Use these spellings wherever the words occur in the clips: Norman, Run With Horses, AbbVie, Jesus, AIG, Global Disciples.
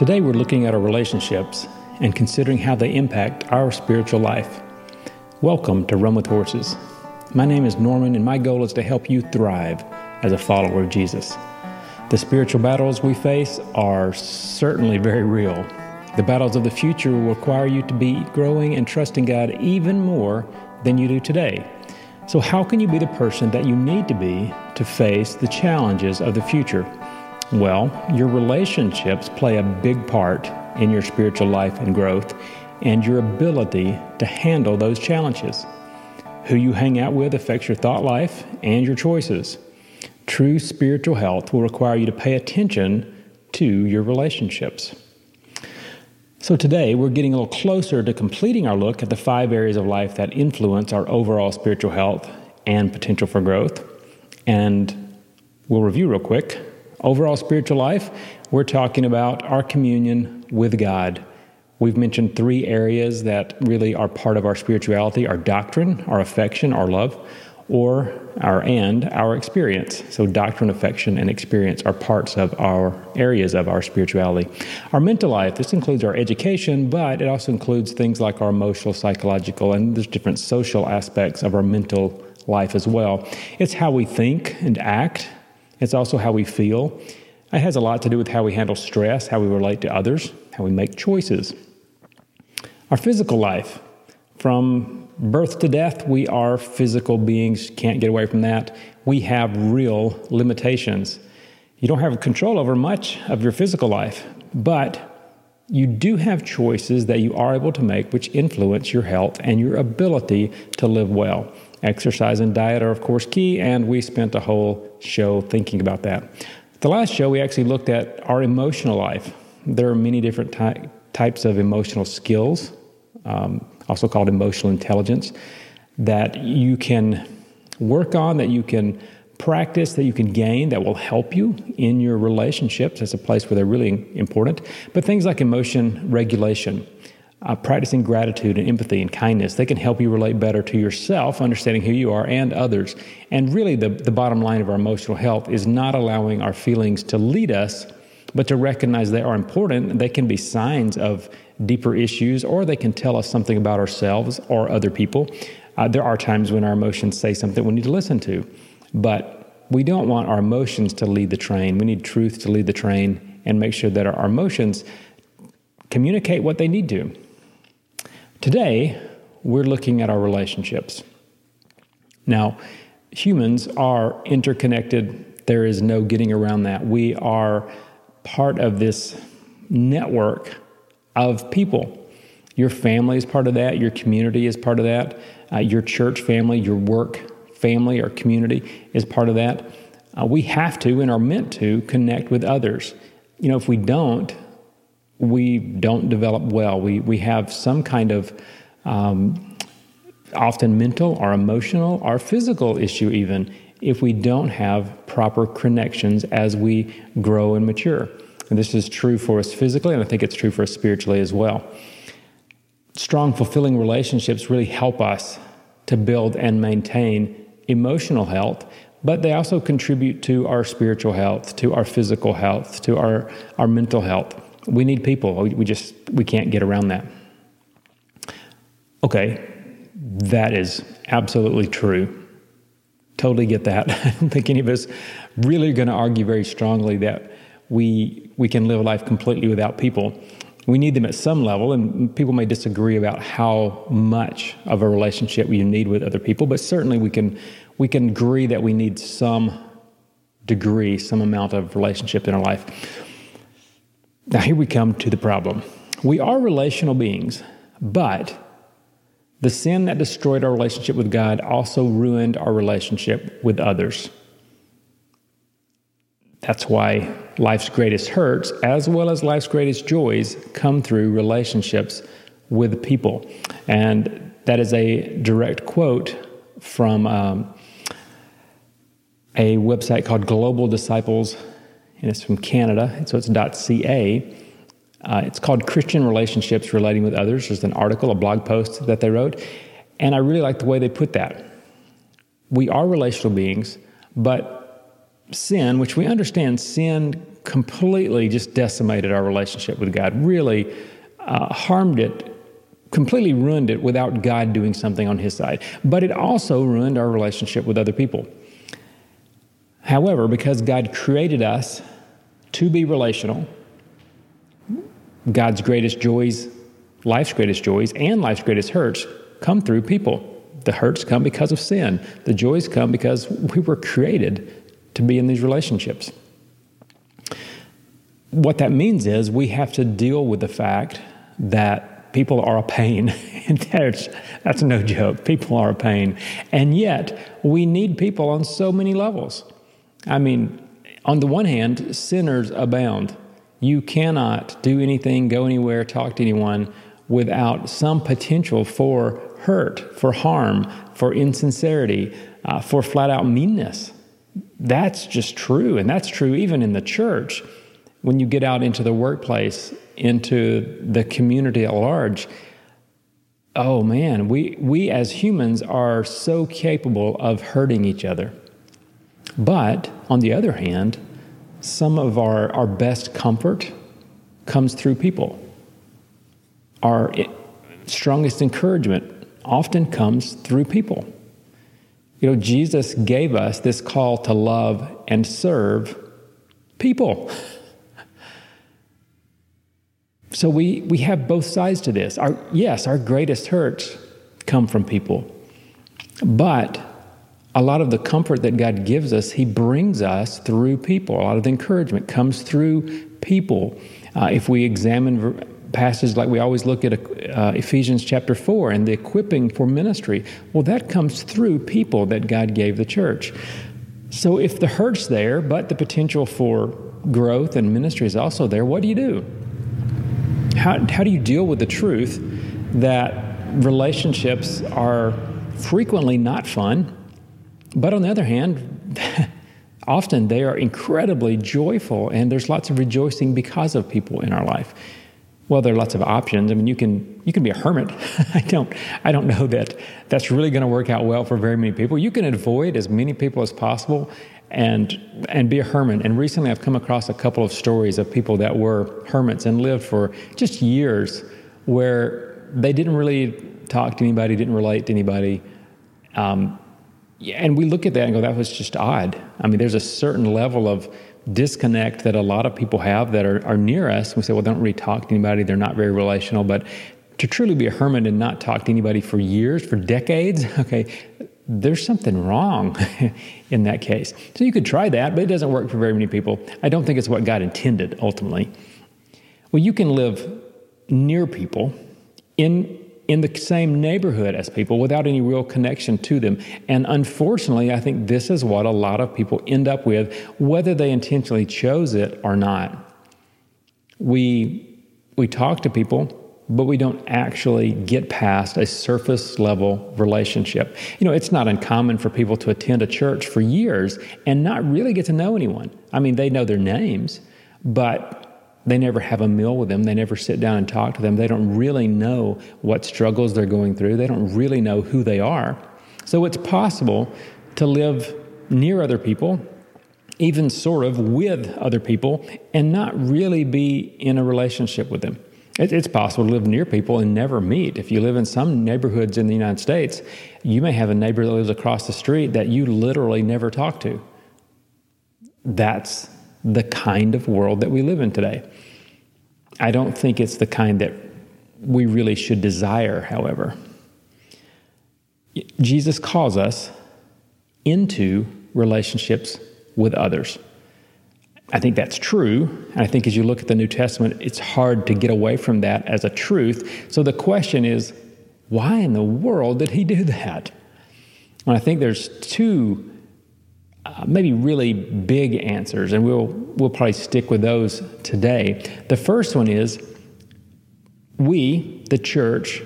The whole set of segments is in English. Today we're looking at our relationships and considering how they impact our spiritual life. Welcome to Run With Horses. My name is Norman, and my goal is to help you thrive as a follower of Jesus. The spiritual battles we face are certainly very real. The battles of the future will require you to be growing and trusting God even more than you do today. So how can you be the person that you need to be to face the challenges of the future? Well, your relationships play a big part in your spiritual life and growth and your ability to handle those challenges. Who you hang out with affects your thought life and your choices. True spiritual health will require you to pay attention to your relationships. So today, we're getting a little closer to completing our look at the 5 areas of life that influence our overall spiritual health and potential for growth. And we'll review real quick. Overall spiritual life, we're talking about our communion with God. We've mentioned 3 areas that really are part of our spirituality: our doctrine, our affection, our love, and our experience. So doctrine, affection, and experience are parts of our areas of our spirituality. Our mental life, this includes our education, but it also includes things like our emotional, psychological, and there's different social aspects of our mental life as well. It's how we think and act. It's also how we feel. It has a lot to do with how we handle stress, how we relate to others, how we make choices. Our physical life. From birth to death, we are physical beings. Can't get away from that. We have real limitations. You don't have control over much of your physical life, but you do have choices that you are able to make which influence your health and your ability to live well. Exercise and diet are, of course, key, and we spent a whole show thinking about that. The last show, we actually looked at our emotional life. There are many different types of emotional skills, also called emotional intelligence, that you can work on, that you can practice, that you can gain, that will help you in your relationships. That's a place where they're really important. But things like emotion regulation, practicing gratitude and empathy and kindness, they can help you relate better to yourself, understanding who you are and others. And really the bottom line of our emotional health is not allowing our feelings to lead us, but to recognize they are important. They can be signs of deeper issues, or they can tell us something about ourselves or other people. There are times when our emotions say something we need to listen to, but we don't want our emotions to lead the train. We need truth to lead the train and make sure that our emotions communicate what they need to. Today, we're looking at our relationships. Now, humans are interconnected. There is no getting around that. We are part of this network of people. Your family is part of that. Your community is part of that. Your church family, your work family or community is part of that. We have to and are meant to connect with others. You know, if we don't develop well. We have some kind of often mental or emotional or physical issue even if we don't have proper connections as we grow and mature. And this is true for us physically, and I think it's true for us spiritually as well. Strong, fulfilling relationships really help us to build and maintain emotional health, but they also contribute to our spiritual health, to our physical health, to our mental health. We need people. We can't get around that. Okay, that is absolutely true. Totally get that. I don't think any of us really are going to argue very strongly that we can live a life completely without people. We need them at some level, and people may disagree about how much of a relationship you need with other people, but certainly we can agree that we need some amount of relationship in our life. Now, here we come to the problem. We are relational beings, but the sin that destroyed our relationship with God also ruined our relationship with others. That's why life's greatest hurts, as well as life's greatest joys, come through relationships with people. And that is a direct quote from a website called Global Disciples, and it's from Canada, so it's .ca. It's called Christian Relationships Relating with Others. There's an article, a blog post that they wrote, and I really like the way they put that. We are relational beings, but sin, which we understand sin completely just decimated our relationship with God, really harmed it, completely ruined it without God doing something on his side. But it also ruined our relationship with other people. However, because God created us to be relational, God's greatest joys, life's greatest joys, and life's greatest hurts come through people. The hurts come because of sin. The joys come because we were created to be in these relationships. What that means is we have to deal with the fact that people are a pain. And that's no joke. People are a pain. And yet, we need people on so many levels. I mean, on the one hand, sinners abound. You cannot do anything, go anywhere, talk to anyone without some potential for hurt, for harm, for insincerity, for flat-out meanness. That's just true, and that's true even in the church. When you get out into the workplace, into the community at large, oh man, we as humans are so capable of hurting each other. But on the other hand, some of our best comfort comes through people. Our strongest encouragement often comes through people. You know, Jesus gave us this call to love and serve people. So we have both sides to this. Our greatest hurts come from people. But a lot of the comfort that God gives us, he brings us through people. A lot of the encouragement comes through people. If we examine passages like we always look at Ephesians chapter 4 and the equipping for ministry, well, that comes through people that God gave the church. So if the hurt's there, but the potential for growth and ministry is also there, what do you do? How do you deal with the truth that relationships are frequently not fun? But on the other hand, often they are incredibly joyful, and there's lots of rejoicing because of people in our life. Well, there are lots of options. I mean, you can be a hermit. I don't know that that's really going to work out well for very many people. You can avoid as many people as possible and be a hermit. And recently I've come across a couple of stories of people that were hermits and lived for just years where they didn't really talk to anybody, didn't relate to anybody. And we look at that and go, that was just odd. I mean, there's a certain level of disconnect that a lot of people have that are near us. We say, well, they don't really talk to anybody. They're not very relational. But to truly be a hermit and not talk to anybody for years, for decades, okay, there's something wrong in that case. So you could try that, but it doesn't work for very many people. I don't think it's what God intended, ultimately. Well, you can live near people in the same neighborhood as people without any real connection to them. And unfortunately, I think this is what a lot of people end up with, whether they intentionally chose it or not. We talk to people, but we don't actually get past a surface level relationship. You know, it's not uncommon for people to attend a church for years and not really get to know anyone. I mean, they know their names, but they never have a meal with them. They never sit down and talk to them. They don't really know what struggles they're going through. They don't really know who they are. So it's possible to live near other people, even sort of with other people, and not really be in a relationship with them. It's possible to live near people and never meet. If you live in some neighborhoods in the United States, you may have a neighbor that lives across the street that you literally never talk to. That's the kind of world that we live in today. I don't think it's the kind that we really should desire, however. Jesus calls us into relationships with others. I think that's true. And I think as you look at the New Testament, it's hard to get away from that as a truth. So the question is, why in the world did he do that? And I think there's two maybe really big answers, and we'll probably stick with those today. The first one is we, the church,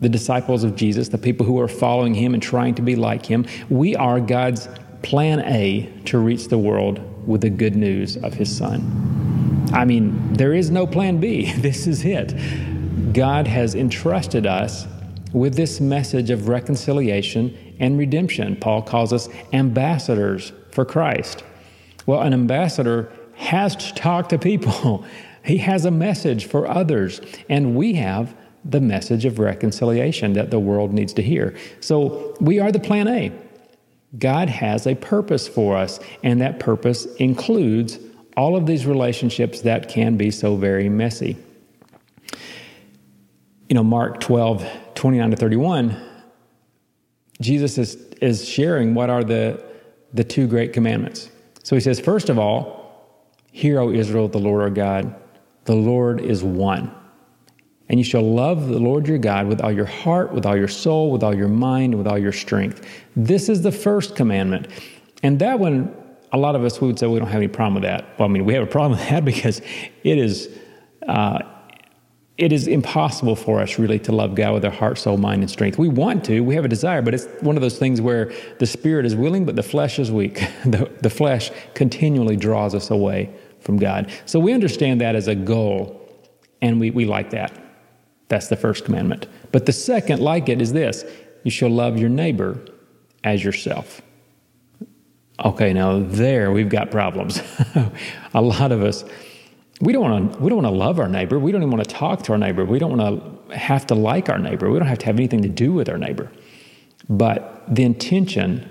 the disciples of Jesus, the people who are following him and trying to be like him, we are God's plan A to reach the world with the good news of his son. I mean, there is no plan B. This is it. God has entrusted us with this message of reconciliation and redemption. Paul calls us ambassadors for Christ. Well, an ambassador has to talk to people. He has a message for others, and we have the message of reconciliation that the world needs to hear. So we are the plan A. God has a purpose for us, and that purpose includes all of these relationships that can be so very messy. You know, Mark 12, 29 to 31, Jesus is sharing what are the two great commandments. So he says, first of all, hear, O Israel, the Lord our God, the Lord is one. And you shall love the Lord your God with all your heart, with all your soul, with all your mind, and with all your strength. This is the first commandment. And that one, a lot of us would say we don't have any problem with that. Well, I mean, we have a problem with that because it is impossible for us really to love God with our heart, soul, mind, and strength. We want to, we have a desire, but it's one of those things where the spirit is willing, but the flesh is weak. The flesh continually draws us away from God. So we understand that as a goal, and we like that. That's the first commandment. But the second, like it, is this: you shall love your neighbor as yourself. Okay, now there we've got problems. A lot of us, we don't want to love our neighbor. We don't even want to talk to our neighbor. We don't want to have to like our neighbor. We don't have to have anything to do with our neighbor. But the intention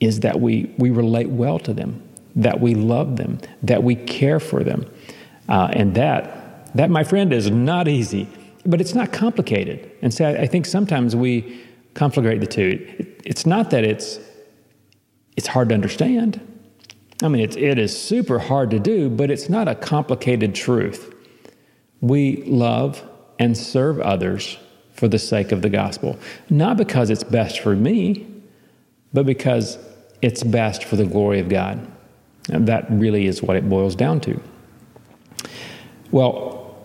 is that we relate well to them, that we love them, that we care for them, and that, my friend, is not easy, but it's not complicated. And so I think sometimes we conflagrate the two. It's not that it's hard to understand. I mean, it is super hard to do, but it's not a complicated truth. We love and serve others for the sake of the gospel, not because it's best for me, but because it's best for the glory of God. And that really is what it boils down to. Well,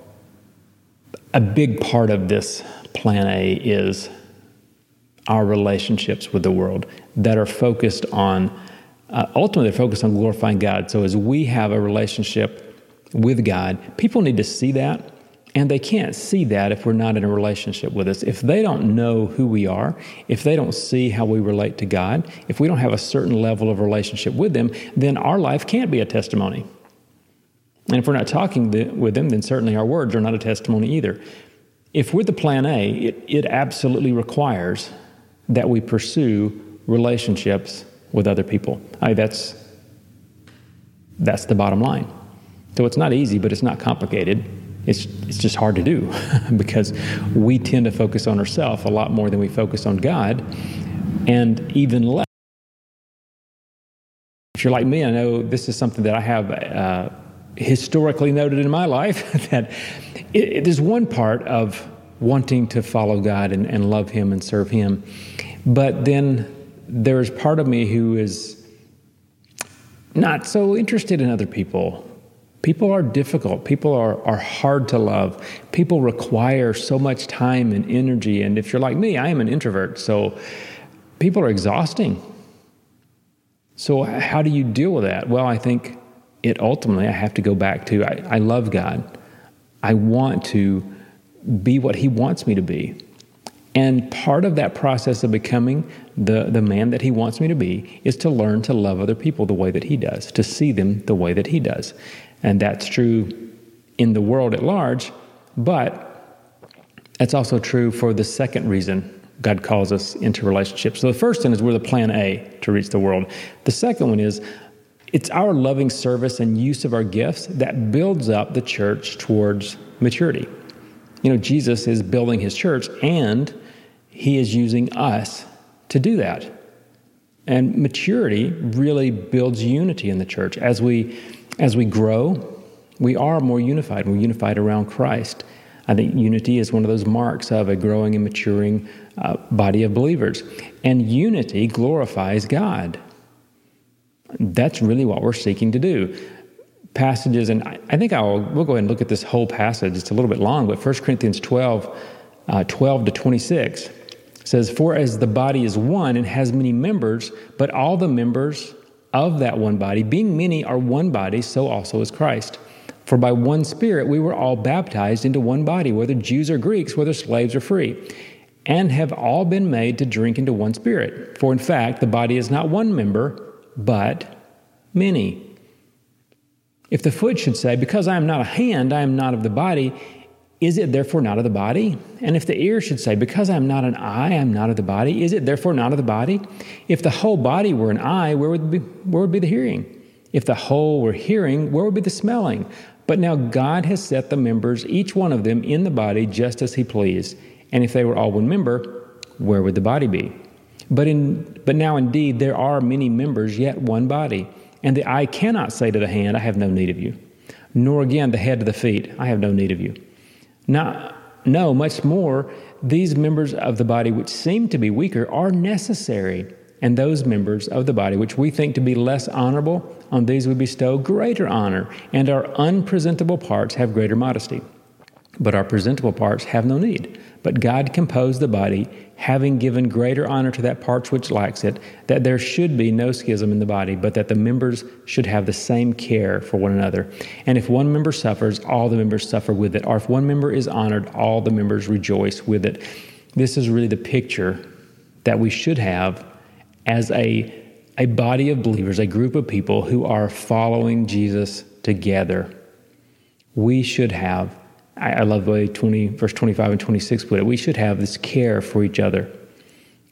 a big part of this plan A is our relationships with the world that are focused on, ultimately focused on glorifying God. So as we have a relationship with God, people need to see that, and they can't see that if we're not in a relationship with us. If they don't know who we are, if they don't see how we relate to God, if we don't have a certain level of relationship with them, then our life can't be a testimony. And if we're not talking with them, then certainly our words are not a testimony either. If we're the plan A, it absolutely requires that we pursue relationships with other people. That's the bottom line. So it's not easy, but it's not complicated. It's just hard to do because we tend to focus on ourselves a lot more than we focus on God, and even less. If you're like me, I know this is something that I have historically noted in my life, that it is one part of wanting to follow God and love Him and serve Him. But then there is part of me who is not so interested in other people. People are difficult. People are hard to love. People require so much time and energy. And if you're like me, I am an introvert, so people are exhausting. So how do you deal with that? Well, I think it ultimately, I have to go back to, I love God. I want to be what He wants me to be. And part of that process of becoming the man that He wants me to be is to learn to love other people the way that He does, to see them the way that He does. And that's true in the world at large, but that's also true for the second reason God calls us into relationships. So the first one is we're the plan A to reach the world. The second one is, it's our loving service and use of our gifts that builds up the church towards maturity. You know, Jesus is building His church, and He is using us to do that. And maturity really builds unity in the church. As we grow, we are more unified. We're unified around Christ. I think unity is one of those marks of a growing and maturing body of believers. And unity glorifies God. That's really what we're seeking to do. Passages, and I think we'll go ahead and look at this whole passage. It's a little bit long, but 1 Corinthians 12 to 26 says, "For as the body is one and has many members, but all the members of that one body, being many, are one body, so also is Christ. For by one Spirit we were all baptized into one body, whether Jews or Greeks, whether slaves or free, and have all been made to drink into one Spirit. For in fact, the body is not one member, but many. If the foot should say, because I am not a hand, I am not of the body, is it therefore not of the body? And if the ear should say, because I am not an eye, I am not of the body, is it therefore not of the body? If the whole body were an eye, where would be the hearing? If the whole were hearing, where would be the smelling? But now God has set the members, each one of them, in the body just as he pleased. And if they were all one member, where would the body be? But now indeed there are many members, yet one body. And the eye cannot say to the hand, I have no need of you. Nor again the head to the feet, I have no need of you. No, much more, these members of the body which seem to be weaker are necessary. And those members of the body which we think to be less honorable, on these we bestow greater honor, and our unpresentable parts have greater modesty. But our presentable parts have no need. But God composed the body, having given greater honor to that part which lacks it, that there should be no schism in the body, but that the members should have the same care for one another. And if one member suffers, all the members suffer with it. Or if one member is honored, all the members rejoice with it. This is really the picture that we should have as a body of believers, a group of people who are following Jesus together. We should have, I love the way verse 25 and 26 put it, we should have this care for each other.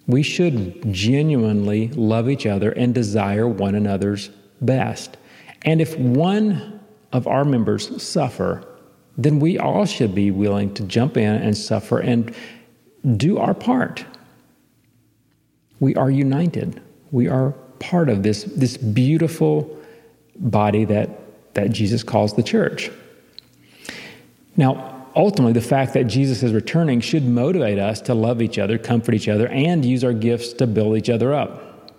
We should genuinely love each other and desire one another's best. And if one of our members suffer, then we all should be willing to jump in and suffer and do our part. We are united. We are part of this beautiful body that Jesus calls the church. Now, ultimately, the fact that Jesus is returning should motivate us to love each other, comfort each other, and use our gifts to build each other up.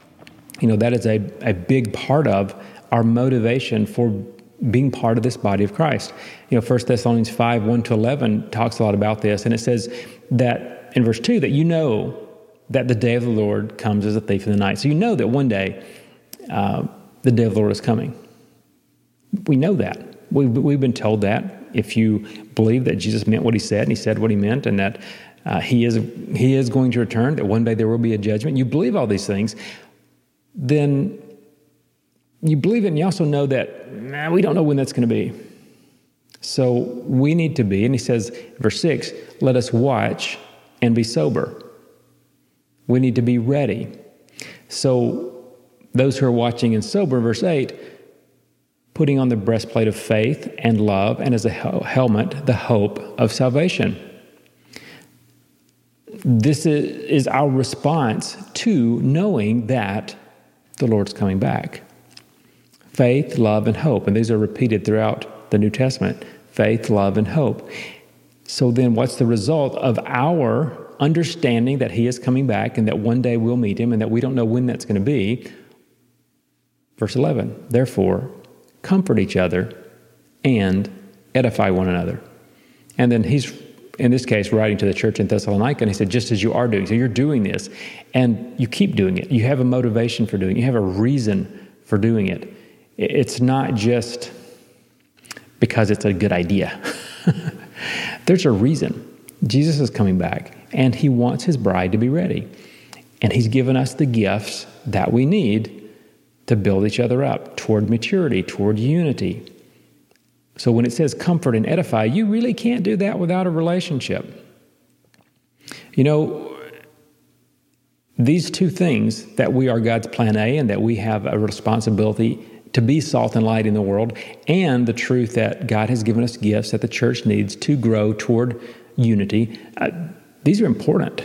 That is a big part of our motivation for being part of this body of Christ. 1 Thessalonians 5, 1-11 talks a lot about this, and it says that, in verse 2, that you know that the day of the Lord comes as a thief in the night. So you know that one day the day of the Lord is coming. We know that. We've been told that. If you believe that Jesus meant what he said and he said what he meant and that he is going to return, that one day there will be a judgment, you believe all these things, then you believe it and you also know that we don't know when that's going to be. So we need to be, and he says, verse 6, let us watch and be sober. We need to be ready. So those who are watching and sober, verse 8, putting on the breastplate of faith and love, and as a helmet, the hope of salvation. This is our response to knowing that the Lord's coming back. Faith, love, and hope. And these are repeated throughout the New Testament. Faith, love, and hope. So then what's the result of our understanding that he is coming back and that one day we'll meet him and that we don't know when that's going to be? Verse 11, therefore, comfort each other, and edify one another. And then he's, in this case, writing to the church in Thessalonica, and he said, just as you are doing, so you're doing this, and you keep doing it. You have a motivation for doing it. You have a reason for doing it. It's not just because it's a good idea. There's a reason. Jesus is coming back, and he wants his bride to be ready. And he's given us the gifts that we need to build each other up toward maturity, toward unity. So when it says comfort and edify, you really can't do that without a relationship. These two things, that we are God's plan A and that we have a responsibility to be salt and light in the world, and the truth that God has given us gifts that the church needs to grow toward unity, these are important.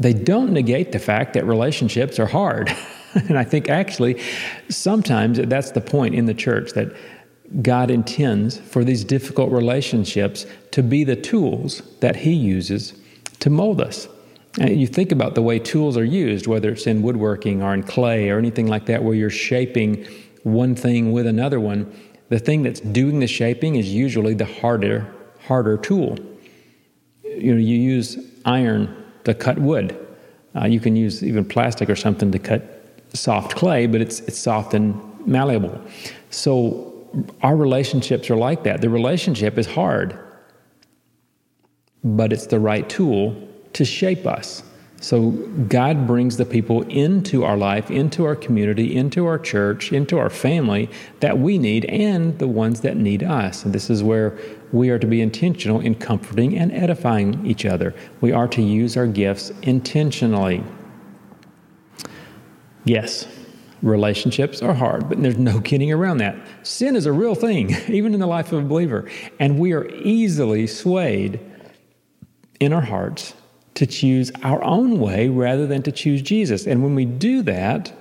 They don't negate the fact that relationships are hard. And I think actually sometimes that's the point in the church, that God intends for these difficult relationships to be the tools that he uses to mold us. And you think about the way tools are used, whether it's in woodworking or in clay or anything like that, where you're shaping one thing with another one. The thing that's doing the shaping is usually the harder tool. You use iron to cut wood. You can use even plastic or something to cut soft clay, but it's soft and malleable. So our relationships are like that. The relationship is hard, but it's the right tool to shape us, So God brings the people into our life, into our community, into our church, into our family that we need and the ones that need us. And this is where we are to be intentional in comforting and edifying each other. We are to use our gifts intentionally. Yes, relationships are hard, but there's no kidding around that. Sin is a real thing, even in the life of a believer. And we are easily swayed in our hearts to choose our own way rather than to choose Jesus. And when we do that,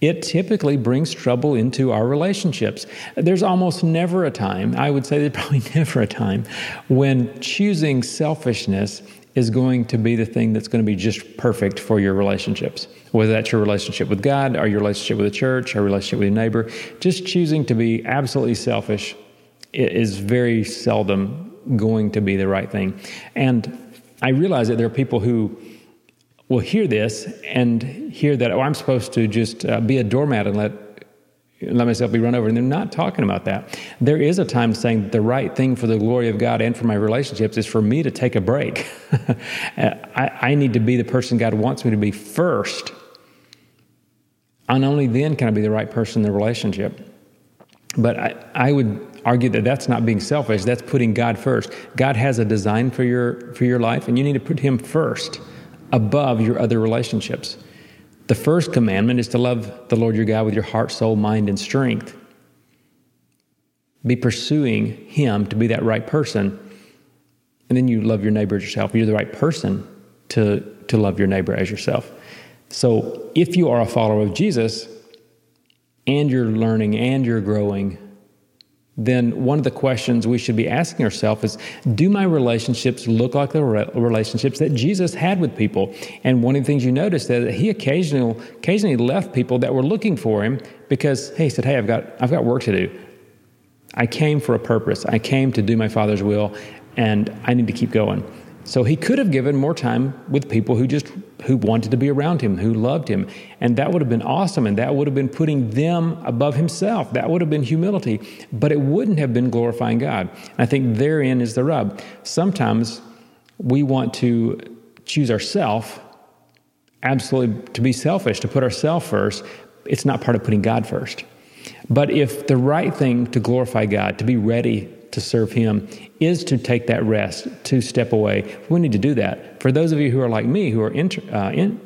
it typically brings trouble into our relationships. There's almost never a time, I would say there's probably never a time, when choosing selfishness is going to be the thing that's going to be just perfect for your relationships. Whether that's your relationship with God, or your relationship with the church, or your relationship with your neighbor, just choosing to be absolutely selfish is very seldom going to be the right thing. And I realize that there are people who will hear this and hear that, oh, I'm supposed to just be a doormat and let myself be run over. And they're not talking about that. There is a time saying the right thing for the glory of God and for my relationships is for me to take a break. I need to be the person God wants me to be first. And only then can I be the right person in the relationship. But I would argue that that's not being selfish. That's putting God first. God has a design for your life, and you need to put Him first above your other relationships. The first commandment is to love the Lord your God with your heart, soul, mind, and strength. Be pursuing Him to be that right person. And then you love your neighbor as yourself. You're the right person to love your neighbor as yourself. So if you are a follower of Jesus, and you're learning and you're growing, then one of the questions we should be asking ourselves is, do my relationships look like the relationships that Jesus had with people? And one of the things you notice is that He occasionally left people that were looking for Him because, hey, He said, hey, I've got work to do. I came for a purpose. I came to do my Father's will, and I need to keep going. So He could have given more time with people who wanted to be around Him, who loved Him. And that would have been awesome, and that would have been putting them above Himself. That would have been humility, but it wouldn't have been glorifying God. And I think therein is the rub. Sometimes we want to choose ourselves, absolutely to be selfish, to put ourselves first. It's not part of putting God first. But if the right thing to glorify God, to be ready to serve Him, is to take that rest, to step away. We need to do that. For those of you who are like me, who are introverts,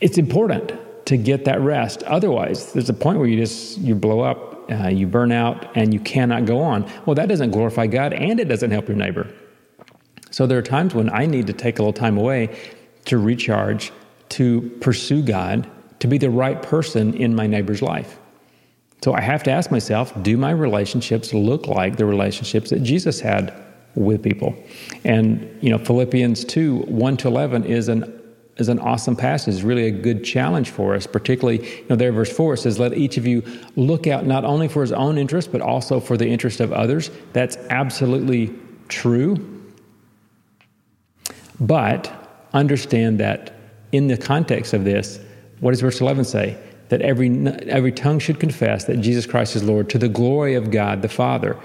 it's important to get that rest. Otherwise, there's a point where you blow up, you burn out, and you cannot go on. Well, that doesn't glorify God, and it doesn't help your neighbor. So there are times when I need to take a little time away to recharge, to pursue God, to be the right person in my neighbor's life. So I have to ask myself, do my relationships look like the relationships that Jesus had with people? And, Philippians 2, 1-11 is an awesome passage. It's really a good challenge for us, particularly, there verse 4 says, let each of you look out not only for his own interest, but also for the interest of others. That's absolutely true. But understand that in the context of this, what does verse 11 say? That every tongue should confess that Jesus Christ is Lord to the glory of God the Father.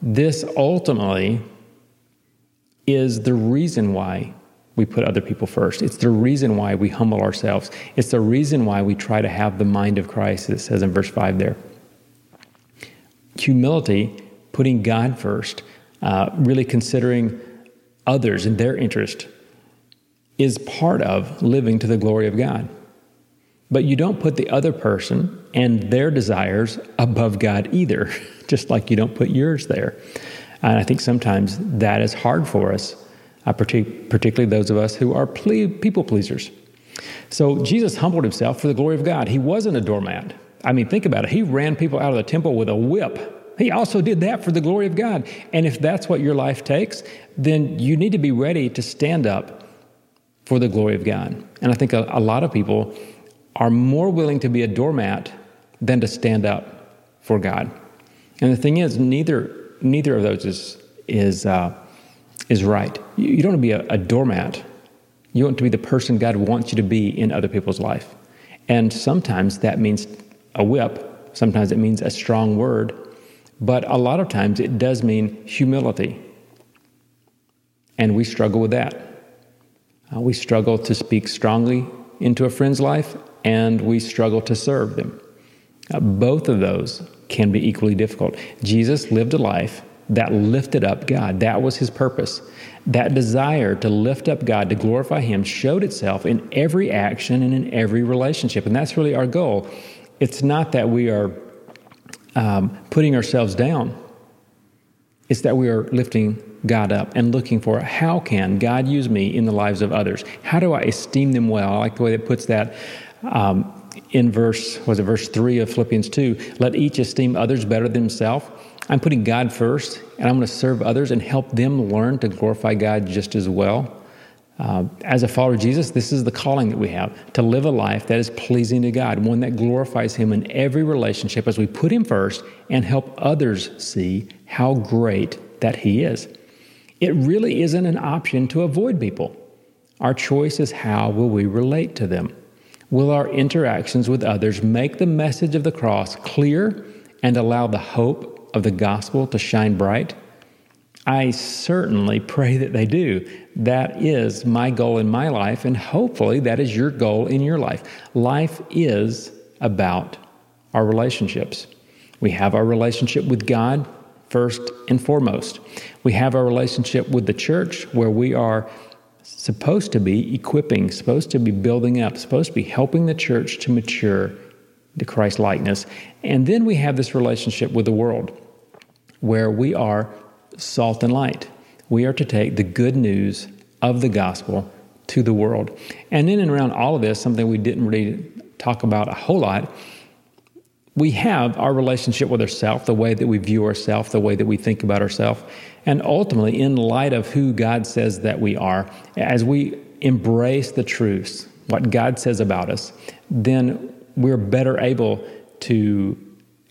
This ultimately is the reason why we put other people first. It's the reason why we humble ourselves. It's the reason why we try to have the mind of Christ, as it says in verse 5 there. Humility, putting God first, really considering others and their interest, is part of living to the glory of God. But you don't put the other person and their desires above God either, just like you don't put yours there. And I think sometimes that is hard for us, particularly those of us who are people pleasers. So Jesus humbled Himself for the glory of God. He wasn't a doormat. I mean, think about it. He ran people out of the temple with a whip. He also did that for the glory of God. And if that's what your life takes, then you need to be ready to stand up for the glory of God. And I think a lot of people are more willing to be a doormat than to stand up for God. And the thing is, neither of those is right. You don't want to be a doormat. You want to be the person God wants you to be in other people's life. And sometimes that means a whip. Sometimes it means a strong word. But a lot of times it does mean humility. And we struggle with that. We struggle to speak strongly into a friend's life, and we struggle to serve them. Both of those can be equally difficult. Jesus lived a life that lifted up God. That was his purpose. That desire to lift up God, to glorify him, showed itself in every action and in every relationship. And that's really our goal. It's not that we are putting ourselves down. It's that we are lifting God up and looking for how can God use me in the lives of others? How do I esteem them well? I like the way that puts that in verse 3 of Philippians 2. Let each esteem others better than himself. I'm putting God first, and I'm going to serve others and help them learn to glorify God just as well. As a follower of Jesus, this is the calling that we have, to live a life that is pleasing to God, one that glorifies him in every relationship as we put him first and help others see how great that he is. It really isn't an option to avoid people. Our choice is how will we relate to them? Will our interactions with others make the message of the cross clear and allow the hope of the gospel to shine bright? I certainly pray that they do. That is my goal in my life, and hopefully that is your goal in your life. Life is about our relationships. We have our relationship with God first and foremost. We have our relationship with the church, where we are supposed to be equipping, supposed to be building up, supposed to be helping the church to mature to Christ-likeness. And then we have this relationship with the world, where we are salt and light. We are to take the good news of the gospel to the world. And in and around all of this, something we didn't really talk about a whole lot, we have our relationship with ourselves, the way that we view ourselves, the way that we think about ourselves. And ultimately, in light of who God says that we are, as we embrace the truths, what God says about us, then we're better able to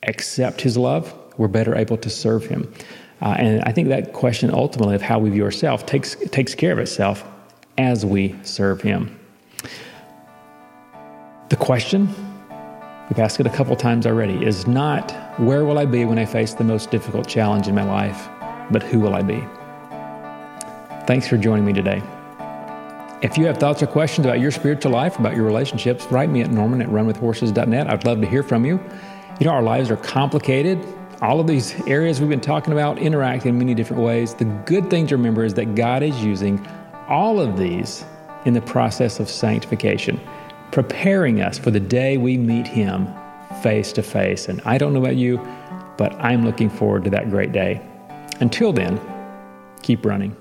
accept his love. We're better able to serve him. And I think that question ultimately of how we view ourselves takes care of itself as we serve him. The question, we've asked it a couple times already, is not where will I be when I face the most difficult challenge in my life, but who will I be? Thanks for joining me today. If you have thoughts or questions about your spiritual life, about your relationships, write me at norman@runwithhorses.net. I'd love to hear from you. You know, our lives are complicated. All of these areas we've been talking about interact in many different ways. The good thing to remember is that God is using all of these in the process of sanctification, preparing us for the day we meet him face to face. And I don't know about you, but I'm looking forward to that great day. Until then, keep running.